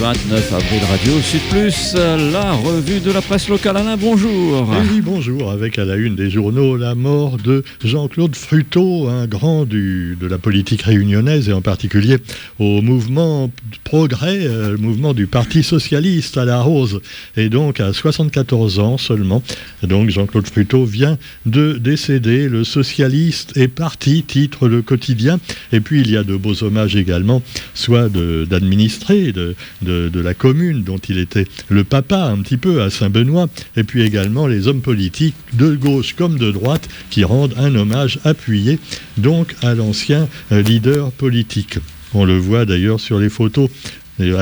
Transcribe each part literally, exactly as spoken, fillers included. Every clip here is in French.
vingt-neuf avril, Radio Sud Plus, la revue de la presse locale. Alain, bonjour. Et oui, bonjour, avec à la une des journaux la mort de Jean-Claude Fruteau, un grand du, de la politique réunionnaise et en particulier au mouvement Progrès, le mouvement du Parti Socialiste à la Rose, et donc à soixante-quatorze ans seulement. Donc Jean-Claude Fruteau vient de décéder, le socialiste est parti, titre le quotidien, et puis il y a de beaux hommages également, soit de, d'administrés, de De, de la commune dont il était le papa un petit peu à Saint-Benoît, et puis également les hommes politiques de gauche comme de droite qui rendent un hommage appuyé donc à l'ancien leader politique. On le voit d'ailleurs sur les photos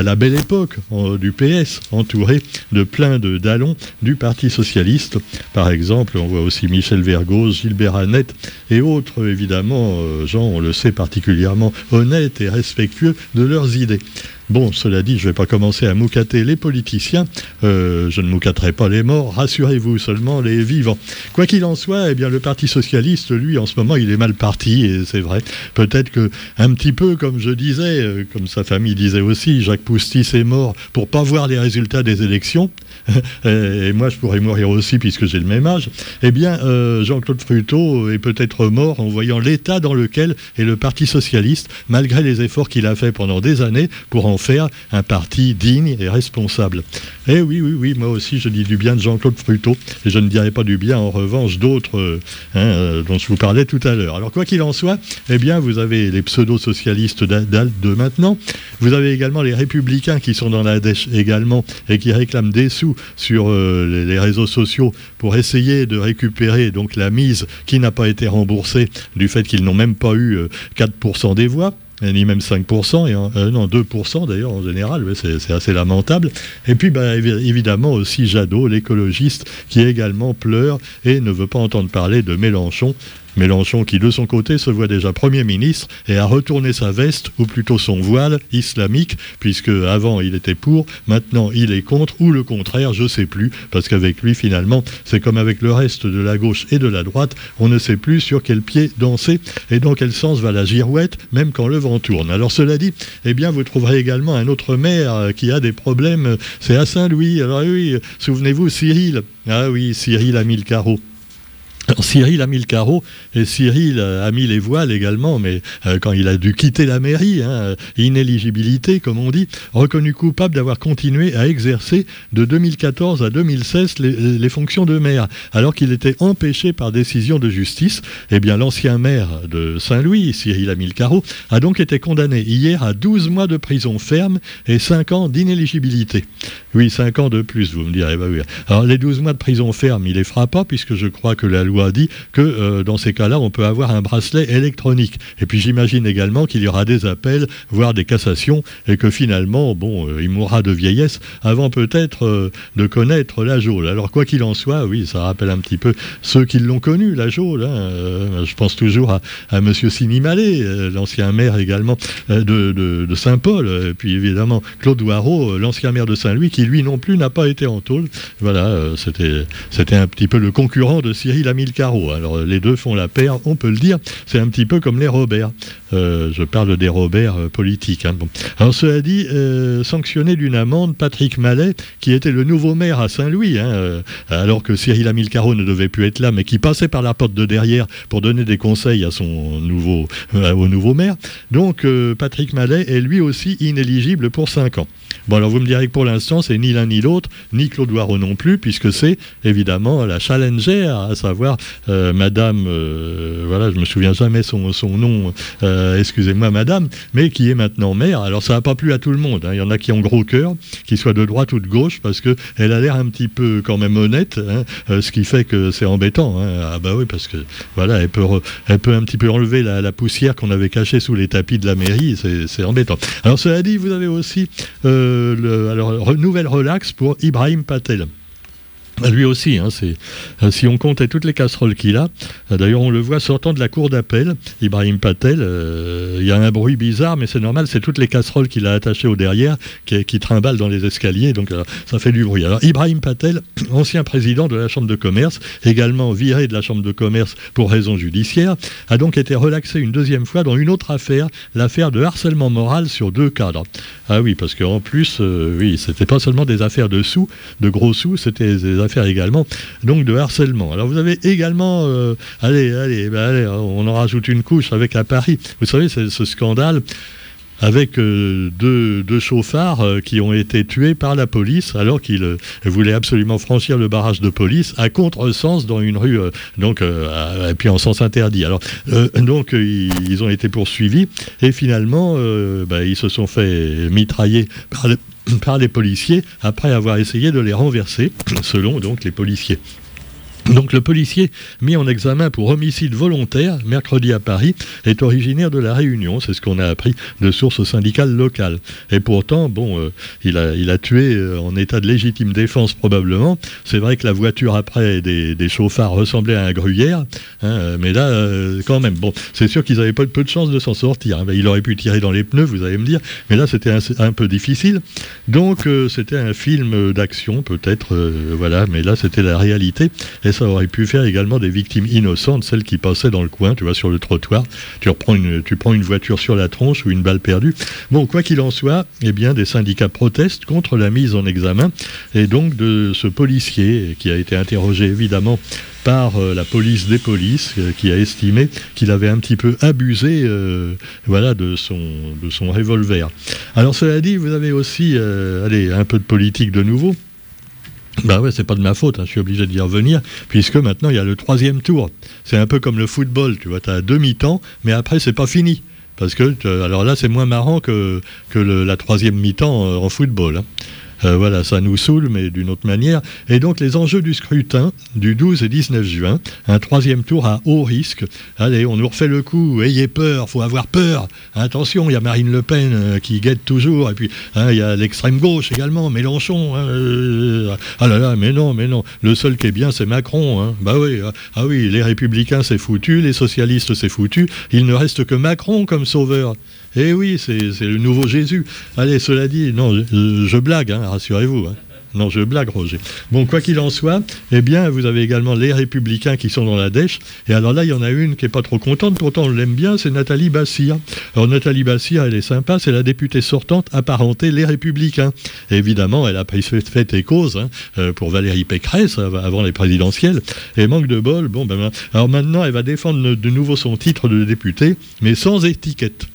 à la belle époque en, du P S, entouré de plein de dallons du Parti Socialiste. Par exemple, on voit aussi Michel Vergaud, Gilbert Hannette et autres, évidemment, euh, gens, on le sait, particulièrement honnêtes et respectueux de leurs idées. Bon, cela dit, je ne vais pas commencer à moucater les politiciens, euh, je ne moucaterai pas les morts, rassurez-vous, seulement les vivants. Quoi qu'il en soit, eh bien, le Parti Socialiste, lui, en ce moment, il est mal parti, et c'est vrai. Peut-être que, un petit peu, comme je disais, euh, comme sa famille disait aussi, Jacques Poustis est mort pour ne pas voir les résultats des élections, et, et moi je pourrais mourir aussi puisque j'ai le même âge, eh bien, euh, Jean-Claude Fruteau est peut-être mort en voyant l'état dans lequel est le Parti Socialiste, malgré les efforts qu'il a fait pendant des années pour en faire un parti digne et responsable. Et oui, oui, oui, moi aussi je dis du bien de Jean-Claude Fruteau, et je ne dirai pas du bien en revanche d'autres euh, hein, euh, dont je vous parlais tout à l'heure. Alors quoi qu'il en soit, eh bien vous avez les pseudo-socialistes d'a- d'a- de maintenant, vous avez également les républicains qui sont dans la dèche également et qui réclament des sous sur euh, les, les réseaux sociaux pour essayer de récupérer donc la mise qui n'a pas été remboursée du fait qu'ils n'ont même pas eu euh, quatre pour cent des voix, ni même cinq pour cent, et euh, non, deux pour cent d'ailleurs en général, ouais, c'est, c'est assez lamentable. Et puis bah, évidemment aussi Jadot, l'écologiste, qui également pleure et ne veut pas entendre parler de Mélenchon. Mélenchon qui de son côté se voit déjà Premier ministre et a retourné sa veste, ou plutôt son voile islamique, puisque avant il était pour, maintenant il est contre, ou le contraire, je ne sais plus, parce qu'avec lui finalement c'est comme avec le reste de la gauche et de la droite, on ne sait plus sur quel pied danser et dans quel sens va la girouette, même quand le vent tourne. Alors cela dit, eh bien vous trouverez également un autre maire qui a des problèmes, c'est à Saint-Louis. Alors oui, souvenez-vous Cyril, ah oui, Cyril a mis le carreau. Alors, Cyril a mis le carreau et Cyril a mis les voiles également, mais euh, quand il a dû quitter la mairie, hein, inéligibilité comme on dit, reconnu coupable d'avoir continué à exercer de deux mille quatorze à deux mille seize les, les fonctions de maire, alors qu'il était empêché par décision de justice. Eh bien l'ancien maire de Saint-Louis, Cyril a mis le carreau, a donc été condamné hier à douze mois de prison ferme et cinq ans d'inéligibilité. Oui, cinq ans de plus, vous me direz. Bah oui. Alors les douze mois de prison ferme, il les fera pas, puisque je crois que la loi a dit que euh, dans ces cas-là, on peut avoir un bracelet électronique. Et puis j'imagine également qu'il y aura des appels, voire des cassations, et que finalement, bon, euh, il mourra de vieillesse avant peut-être euh, de connaître la geôle. Alors quoi qu'il en soit, oui, ça rappelle un petit peu ceux qui l'ont connu, la geôle. Hein. Euh, je pense toujours à, à Monsieur Sinimalet, euh, l'ancien maire également euh, de, de, de Saint-Paul, et puis évidemment Claude Warot, euh, l'ancien maire de Saint-Louis, qui lui non plus n'a pas été en tôle. Voilà, euh, c'était, c'était un petit peu le concurrent de Cyril Hamilton. Carreau. Alors les deux font la paire, on peut le dire, c'est un petit peu comme les Robert. Euh, je parle des Robert euh, politiques. Hein. Bon. Alors cela dit, euh, sanctionné d'une amende, Patrick Mallet, qui était le nouveau maire à Saint-Louis, hein, euh, alors que Cyril Hamilcaro ne devait plus être là, mais qui passait par la porte de derrière pour donner des conseils à son nouveau, euh, au nouveau maire. Donc euh, Patrick Mallet est lui aussi inéligible pour cinq ans. Bon, alors vous me direz que pour l'instant, c'est ni l'un ni l'autre, ni Claude Warot non plus, puisque c'est évidemment la challengère, à savoir euh, Madame, euh, voilà, je me souviens jamais son, son nom, euh, excusez-moi Madame, mais qui est maintenant maire. Alors ça n'a pas plu à tout le monde, hein. Il y en a qui ont gros cœur, qui soient de droite ou de gauche, parce qu'elle a l'air un petit peu quand même honnête, hein, euh, ce qui fait que c'est embêtant. Hein. Ah bah oui, parce que voilà, elle peut, re, elle peut un petit peu enlever la, la poussière qu'on avait cachée sous les tapis de la mairie, c'est, c'est embêtant. Alors cela dit, vous avez aussi... Euh, Le, alors, nouvelle relaxe pour Ibrahim Patel. Lui aussi, hein, c'est, euh, si on comptait toutes les casseroles qu'il a, euh, d'ailleurs on le voit sortant de la cour d'appel, Ibrahim Patel, il euh, y a un bruit bizarre, mais c'est normal, c'est toutes les casseroles qu'il a attachées au derrière, qui, qui trimballent dans les escaliers, donc euh, ça fait du bruit. Alors Ibrahim Patel, ancien président de la Chambre de commerce, également viré de la Chambre de commerce pour raison judiciaire, a donc été relaxé une deuxième fois dans une autre affaire, l'affaire de harcèlement moral sur deux cadres. Ah oui, parce qu'en plus, euh, oui, c'était pas seulement des affaires de sous, de gros sous, c'était des affaires faire également, donc de harcèlement. Alors vous avez également, euh, allez, allez, ben allez, on en rajoute une couche avec à Paris. Vous savez, c'est ce scandale avec euh, deux, deux chauffards euh, qui ont été tués par la police alors qu'ils euh, voulaient absolument franchir le barrage de police à contresens dans une rue, euh, donc, euh, et puis en sens interdit. Alors, euh, donc, euh, ils ont été poursuivis et finalement, euh, ben, ils se sont fait mitrailler par le par les policiers, après avoir essayé de les renverser, selon donc les policiers. Donc le policier mis en examen pour homicide volontaire, mercredi à Paris, est originaire de La Réunion, c'est ce qu'on a appris de sources syndicales locales. Et pourtant, bon, euh, il a, il a tué euh, en état de légitime défense probablement. C'est vrai que la voiture après des, des chauffards ressemblait à un gruyère, hein, mais là, euh, quand même, bon, c'est sûr qu'ils n'avaient pas peu de chance de s'en sortir. Hein, il aurait pu tirer dans les pneus, vous allez me dire, mais là c'était un, un peu difficile. Donc euh, c'était un film d'action peut-être, euh, voilà, mais là c'était la réalité. Et ça aurait pu faire également des victimes innocentes, celles qui passaient dans le coin, tu vois, sur le trottoir. Tu reprends une, tu prends une voiture sur la tronche ou une balle perdue. Bon, quoi qu'il en soit, eh bien, des syndicats protestent contre la mise en examen et donc de ce policier qui a été interrogé évidemment par euh, la police des polices euh, qui a estimé qu'il avait un petit peu abusé euh, voilà, de, son, de son revolver. Alors cela dit, vous avez aussi euh, allez, un peu de politique de nouveau. Ben ouais, c'est pas de ma faute, hein, je suis obligé d'y revenir, puisque maintenant il y a le troisième tour. C'est un peu comme le football, tu vois, t'as demi-temps, mais après c'est pas fini. Parce que, alors là c'est moins marrant que, que le, la troisième mi-temps en football, hein. Euh, voilà, ça nous saoule, mais d'une autre manière. Et donc, les enjeux du scrutin du douze et dix-neuf juin, un troisième tour à haut risque. Allez, on nous refait le coup, ayez peur, faut avoir peur. Attention, il y a Marine Le Pen euh, qui guette toujours, et puis il hein, y a l'extrême gauche également, Mélenchon. Hein, euh, ah là là, mais non, mais non. Le seul qui est bien, c'est Macron. Hein. Bah oui, ah, ah oui, les Républicains, c'est foutu, les Socialistes, c'est foutu. Il ne reste que Macron comme sauveur. Eh oui, c'est, c'est le nouveau Jésus. Allez, cela dit, non, je, je blague, hein, rassurez-vous. Hein. Non, je blague, Roger. Bon, quoi qu'il en soit, eh bien, vous avez également les Républicains qui sont dans la dèche. Et alors là, il y en a une qui n'est pas trop contente, pourtant on l'aime bien, c'est Nathalie Bassir. Alors Nathalie Bassir, elle est sympa, c'est la députée sortante apparentée les Républicains. Et évidemment, elle a pris fait et cause hein, pour Valérie Pécresse avant les présidentielles. Et manque de bol, bon, ben, alors maintenant, elle va défendre de nouveau son titre de députée, mais sans étiquette.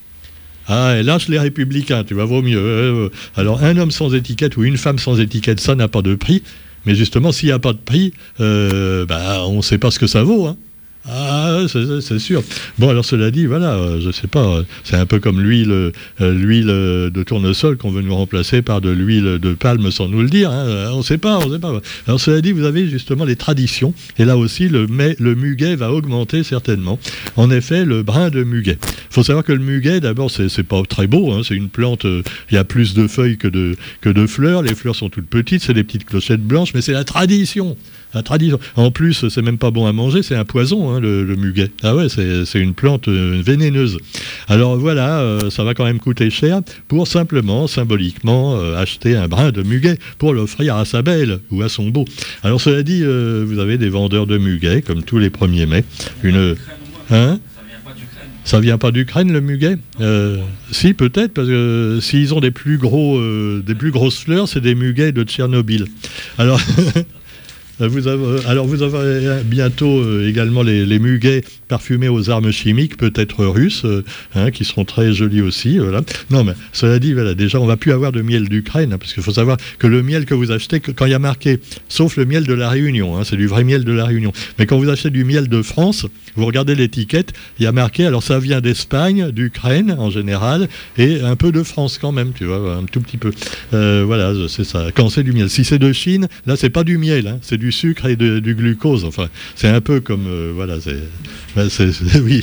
Ah, et lâche les Républicains, tu vas vaut mieux. Euh, alors, un homme sans étiquette ou une femme sans étiquette, ça n'a pas de prix. Mais justement, s'il n'y a pas de prix, euh, bah, on ne sait pas ce que ça vaut, hein. Ah, c'est, c'est sûr. Bon, alors cela dit, voilà, euh, je sais pas, euh, c'est un peu comme l'huile, euh, l'huile de tournesol qu'on veut nous remplacer par de l'huile de palme sans nous le dire, hein, on sait pas, on sait pas. Alors cela dit, vous avez justement les traditions, et là aussi, le, mais, le muguet va augmenter certainement. En effet, le brin de muguet. Il faut savoir que le muguet, d'abord, c'est, c'est pas très beau, hein, c'est une plante, il euh, y a plus de feuilles que de, que de fleurs, les fleurs sont toutes petites, c'est des petites clochettes blanches, mais c'est la tradition. La tradition. En plus, c'est même pas bon à manger, c'est un poison, hein, le, le muguet. Ah ouais, c'est, c'est une plante euh, vénéneuse. Alors voilà, euh, ça va quand même coûter cher pour simplement, symboliquement, euh, acheter un brin de muguet pour l'offrir à sa belle ou à son beau. Alors cela dit, euh, vous avez des vendeurs de muguet, comme tous les premiers mai. Une... Hein ? Ça vient pas d'Ukraine, le muguet euh, Si, peut-être, parce que euh, s'ils ont des plus gros, euh, des plus grosses fleurs, c'est des muguets de Tchernobyl. Alors... Vous avez, alors vous avez bientôt euh, également les, les muguets parfumés aux armes chimiques, peut-être russes, euh, hein, qui seront très jolis aussi. Voilà. Non mais cela dit, voilà, déjà on ne va plus avoir de miel d'Ukraine, hein, parce qu'il faut savoir que le miel que vous achetez, que, quand il y a marqué, sauf le miel de la Réunion, hein, c'est du vrai miel de la Réunion, mais quand vous achetez du miel de France, vous regardez l'étiquette, il y a marqué, alors ça vient d'Espagne, d'Ukraine en général, et un peu de France quand même, tu vois, un tout petit peu. Euh, voilà, c'est ça, quand c'est du miel. Si c'est de Chine, là c'est pas du miel, hein, c'est du du sucre et de, du glucose, enfin, c'est un peu comme, euh, voilà, c'est... Ben c'est, c'est, oui,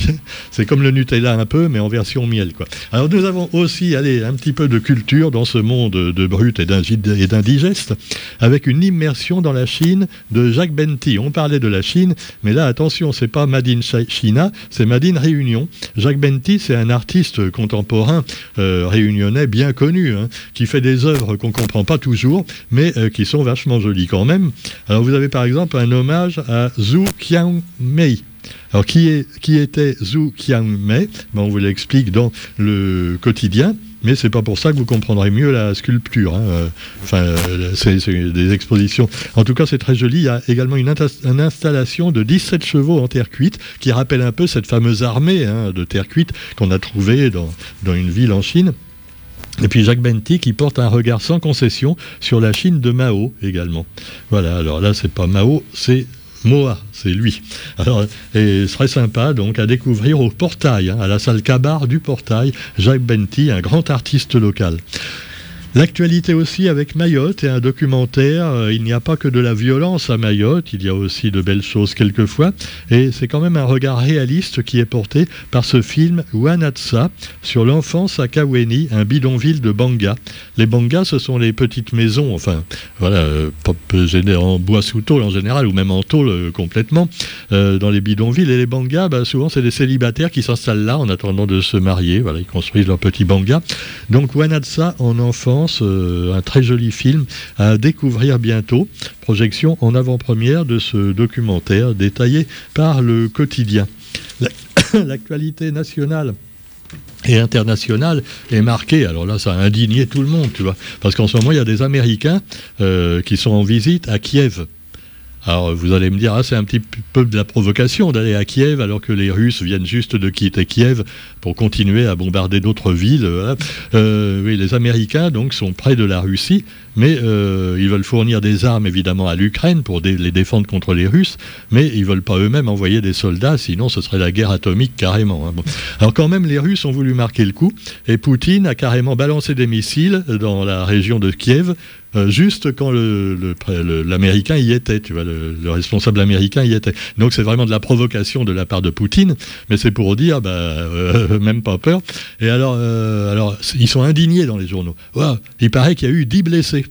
c'est comme le Nutella un peu, mais en version miel, quoi. Alors nous avons aussi, allez, un petit peu de culture dans ce monde de brut et d'indigeste, avec une immersion dans la Chine de Jacques Benti. On parlait de la Chine, mais là, attention, c'est pas Made in China, c'est Made in Réunion. Jacques Benti, c'est un artiste contemporain euh, réunionnais bien connu, hein, qui fait des œuvres qu'on comprend pas toujours, mais euh, qui sont vachement jolies quand même. Alors vous avez par exemple un hommage à Zhu Qiangmei. Alors, qui, est, qui était Zhu Qiangmei, ben, on vous l'explique dans le quotidien, mais c'est pas pour ça que vous comprendrez mieux la sculpture. Hein. Enfin, c'est, c'est des expositions. En tout cas, c'est très joli. Il y a également une, inta- une installation de dix-sept chevaux en terre cuite qui rappelle un peu cette fameuse armée, hein, de terre cuite qu'on a trouvée dans, dans une ville en Chine. Et puis Jacques Benti qui porte un regard sans concession sur la Chine de Mao également. Voilà, alors là, c'est pas Mao, c'est... Moa, c'est lui. Alors, et ce serait sympa donc à découvrir au Portail, hein, à la salle Kabar du Portail, Jacques Benti, un grand artiste local. L'actualité aussi avec Mayotte et un documentaire. Il n'y a pas que de la violence à Mayotte, il y a aussi de belles choses quelquefois. Et c'est quand même un regard réaliste qui est porté par ce film Wanatsa sur l'enfance à Kaweni, un bidonville de Banga. Les Banga, ce sont les petites maisons, enfin, voilà, en bois sous tôle en général, ou même en tôle complètement, euh, dans les bidonvilles. Et les Banga, bah, souvent, c'est des célibataires qui s'installent là en attendant de se marier. Voilà, ils construisent leur petit Banga. Donc Wanatsa en enfance. Euh, un très joli film à découvrir bientôt. Projection en avant-première de ce documentaire détaillé par le quotidien. L'actualité nationale et international est marqué. Alors là, ça a indigné tout le monde, tu vois, parce qu'en ce moment, il y a des Américains euh, qui sont en visite à Kiev. Alors vous allez me dire, ah, c'est un petit peu de la provocation d'aller à Kiev alors que les Russes viennent juste de quitter Kiev pour continuer à bombarder d'autres villes. Voilà. Euh, oui, les Américains donc sont près de la Russie, mais euh, ils veulent fournir des armes évidemment à l'Ukraine pour dé- les défendre contre les Russes, mais ils ne veulent pas eux-mêmes envoyer des soldats, sinon ce serait la guerre atomique carrément. Hein. Bon. Alors quand même, les Russes ont voulu marquer le coup, et Poutine a carrément balancé des missiles dans la région de Kiev, Euh, juste quand le, le, le, l'Américain y était, tu vois, le, le responsable américain y était. Donc c'est vraiment de la provocation de la part de Poutine, mais c'est pour dire, bah, euh, même pas peur. Et alors, euh, alors, ils sont indignés dans les journaux. Wow, il paraît qu'il y a eu dix blessés.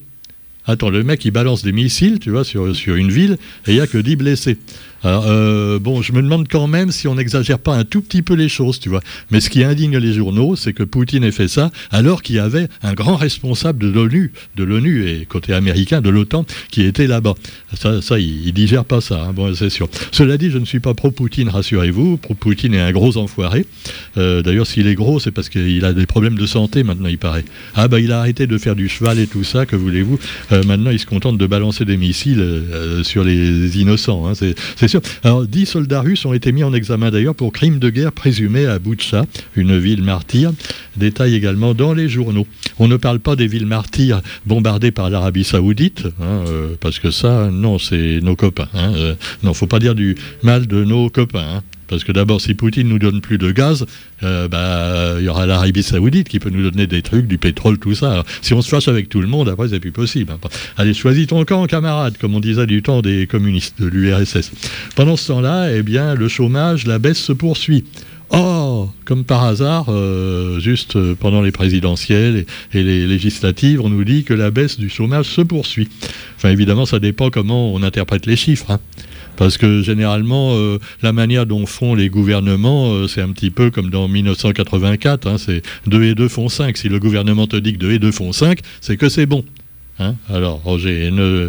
Attends, le mec, il balance des missiles, tu vois, sur, sur une ville, et il n'y a que dix blessés. Alors, euh, bon, je me demande quand même si on n'exagère pas un tout petit peu les choses, tu vois. Mais ce qui indigne les journaux, c'est que Poutine ait fait ça, alors qu'il y avait un grand responsable de l'ONU, de l'ONU et côté américain, de l'OTAN, qui était là-bas. Ça, ça il ne digère pas ça, hein, bon, c'est sûr. Cela dit, je ne suis pas pro-Poutine, rassurez-vous. Pro-Poutine est un gros enfoiré. Euh, d'ailleurs, s'il est gros, c'est parce qu'il a des problèmes de santé, maintenant, il paraît. Ah, ben, il a arrêté de faire du cheval et tout ça, que voulez-vous. Euh, maintenant, il se contente de balancer des missiles euh, sur les innocents, hein, c'est, c'est Alors, dix soldats russes ont été mis en examen d'ailleurs pour crimes de guerre présumés à Boucha, une ville martyre. Détail également dans les journaux. On ne parle pas des villes martyres bombardées par l'Arabie Saoudite, hein, euh, parce que ça, non, c'est nos copains. Hein, euh, non, faut pas dire du mal de nos copains. Hein. Parce que d'abord, si Poutine nous donne plus de gaz, euh, bah, il y aura l'Arabie Saoudite qui peut nous donner des trucs, du pétrole, tout ça. Alors, si on se fâche avec tout le monde, après, c'est plus possible. Hein. Allez, choisis ton camp, camarade, comme on disait du temps des communistes de l'U R S S. Pendant ce temps-là, eh bien, le chômage, la baisse se poursuit. Oh, comme par hasard, euh, juste pendant les présidentielles et, et les législatives, on nous dit que la baisse du chômage se poursuit. Enfin, évidemment, ça dépend comment on interprète les chiffres, hein. Parce que généralement, euh, la manière dont font les gouvernements, euh, c'est un petit peu comme dans dix-neuf cent quatre-vingt-quatre, hein, c'est deux et deux font cinq. Si le gouvernement te dit que deux et deux font cinq, c'est que c'est bon. Hein. Alors, Roger, ne...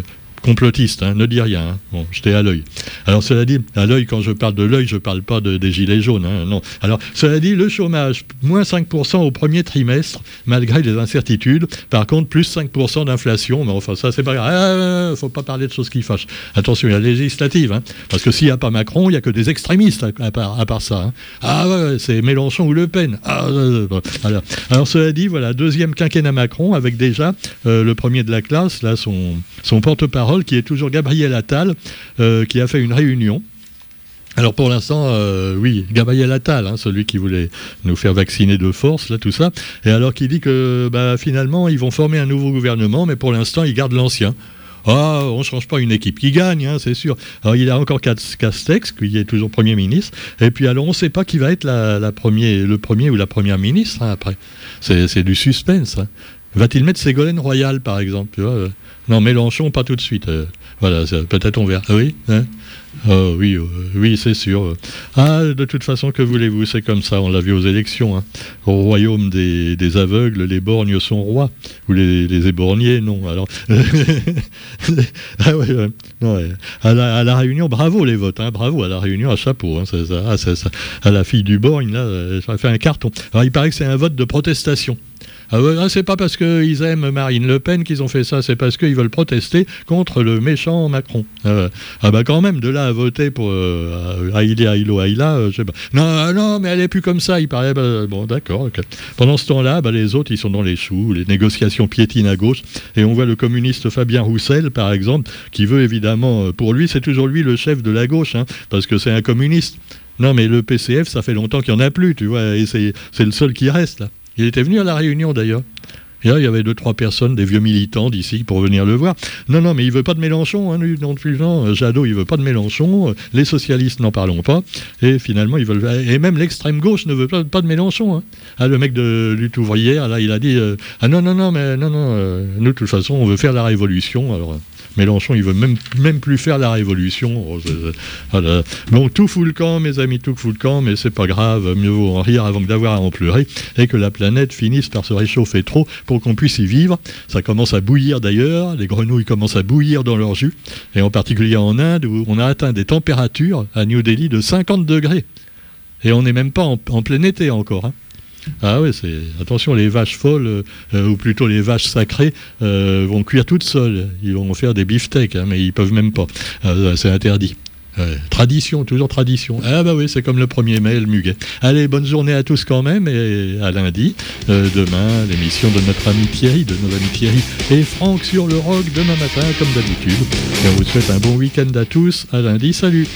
complotiste, hein, ne dis rien. Hein. Bon, j'étais à l'œil. Alors, cela dit, à l'œil, quand je parle de l'œil, je ne parle pas de, des gilets jaunes. Hein, non. Alors, cela dit, le chômage, moins cinq pour cent au premier trimestre, malgré les incertitudes. Par contre, plus cinq pour cent d'inflation. Mais enfin, ça, c'est pas grave. Il ne faut pas parler de choses qui fâchent. Attention, il y a la législative. Hein, parce que s'il n'y a pas Macron, il n'y a que des extrémistes à, à, part, à part ça. Hein. Ah ouais, c'est Mélenchon ou Le Pen. Ah, euh, alors. alors, cela dit, voilà, deuxième quinquennat Macron, avec déjà euh, le premier de la classe, là, son, son porte-parole, qui est toujours Gabriel Attal, euh, qui a fait une réunion. Alors pour l'instant, euh, oui, Gabriel Attal, hein, celui qui voulait nous faire vacciner de force, là, tout ça, et alors qui dit que bah, finalement, ils vont former un nouveau gouvernement, mais pour l'instant, ils gardent l'ancien. Ah, on ne change pas une équipe qui gagne, hein, c'est sûr. Alors, il y a encore Castex, qui est toujours Premier ministre, et puis alors on ne sait pas qui va être la, la premier, le premier ou la première ministre, hein, après. C'est, c'est du suspense. Hein. Va-t-il mettre Ségolène Royal, par exemple, tu vois? Non, Mélenchon, pas tout de suite. Euh, voilà, ça, peut-être on verra. Oui, hein? Oh, oui, euh, oui, c'est sûr. Ah, de toute façon, que voulez-vous? C'est comme ça, on l'a vu aux élections. Hein. Au royaume des, des aveugles, les borgnes sont rois. Ou les, les éborgnés, non. Alors, ah, ouais, ouais. Non, ouais. À, la, à la Réunion, bravo les votes. Hein, bravo à la Réunion, à chapeau. Hein, c'est ça. Ah, c'est ça. À la fille du borgne, là, ça fait un carton. Alors, il paraît que c'est un vote de protestation. Ah ouais, ah, c'est pas parce qu'ils aiment Marine Le Pen qu'ils ont fait ça, c'est parce qu'ils veulent protester contre le méchant Macron. Euh, ah bah quand même, de là à voter pour euh, Aïlé, Aïlo, Aïla, euh, je sais pas. Non, non, mais elle est plus comme ça, il paraît. Bah, bon, d'accord. Okay. Pendant ce temps-là, bah, les autres, ils sont dans les choux, les négociations piétinent à gauche, et on voit le communiste Fabien Roussel, par exemple, qui veut évidemment, pour lui, c'est toujours lui le chef de la gauche, hein, parce que c'est un communiste. Non, mais le P C F, ça fait longtemps qu'il n'y en a plus, tu vois, et c'est, c'est le seul qui reste, là. Il était venu à la Réunion, d'ailleurs. Et là, il y avait deux, trois personnes, des vieux militants d'ici, pour venir le voir. Non, non, mais il ne veut pas de Mélenchon, hein, non plus, non. Jadot, il ne veut pas de Mélenchon. Les socialistes, n'en parlons pas. Et finalement, ils veulent... Et même l'extrême-gauche ne veut pas, pas de Mélenchon. Hein. Ah, le mec de lutte ouvrière, là, il a dit... Euh, ah non, non, non, mais non, non. Euh, nous, de toute façon, on veut faire la révolution, alors... Mélenchon, il ne veut même, même plus faire la révolution. Oh, c'est, c'est, voilà. Donc tout fout le camp, mes amis, tout fout le camp, mais c'est pas grave, mieux vaut en rire avant que d'avoir à en pleurer, et que la planète finisse par se réchauffer trop pour qu'on puisse y vivre. Ça commence à bouillir d'ailleurs, les grenouilles commencent à bouillir dans leur jus, et en particulier en Inde, où on a atteint des températures à New Delhi de cinquante degrés. Et on n'est même pas en, en plein été encore, hein. Ah oui, c'est... attention, les vaches folles, euh, ou plutôt les vaches sacrées, euh, vont cuire toutes seules. Ils vont faire des beefsteaks, hein, mais ils peuvent même pas. Euh, c'est interdit. Euh, tradition, toujours tradition. Ah bah oui, c'est comme le premier mai, le muguet. Allez, bonne journée à tous quand même, et à lundi. Euh, demain, l'émission de notre ami Thierry, de nos amis Thierry et Franck sur le rock, demain matin, comme d'habitude. Et on vous souhaite un bon week-end à tous. À lundi, salut.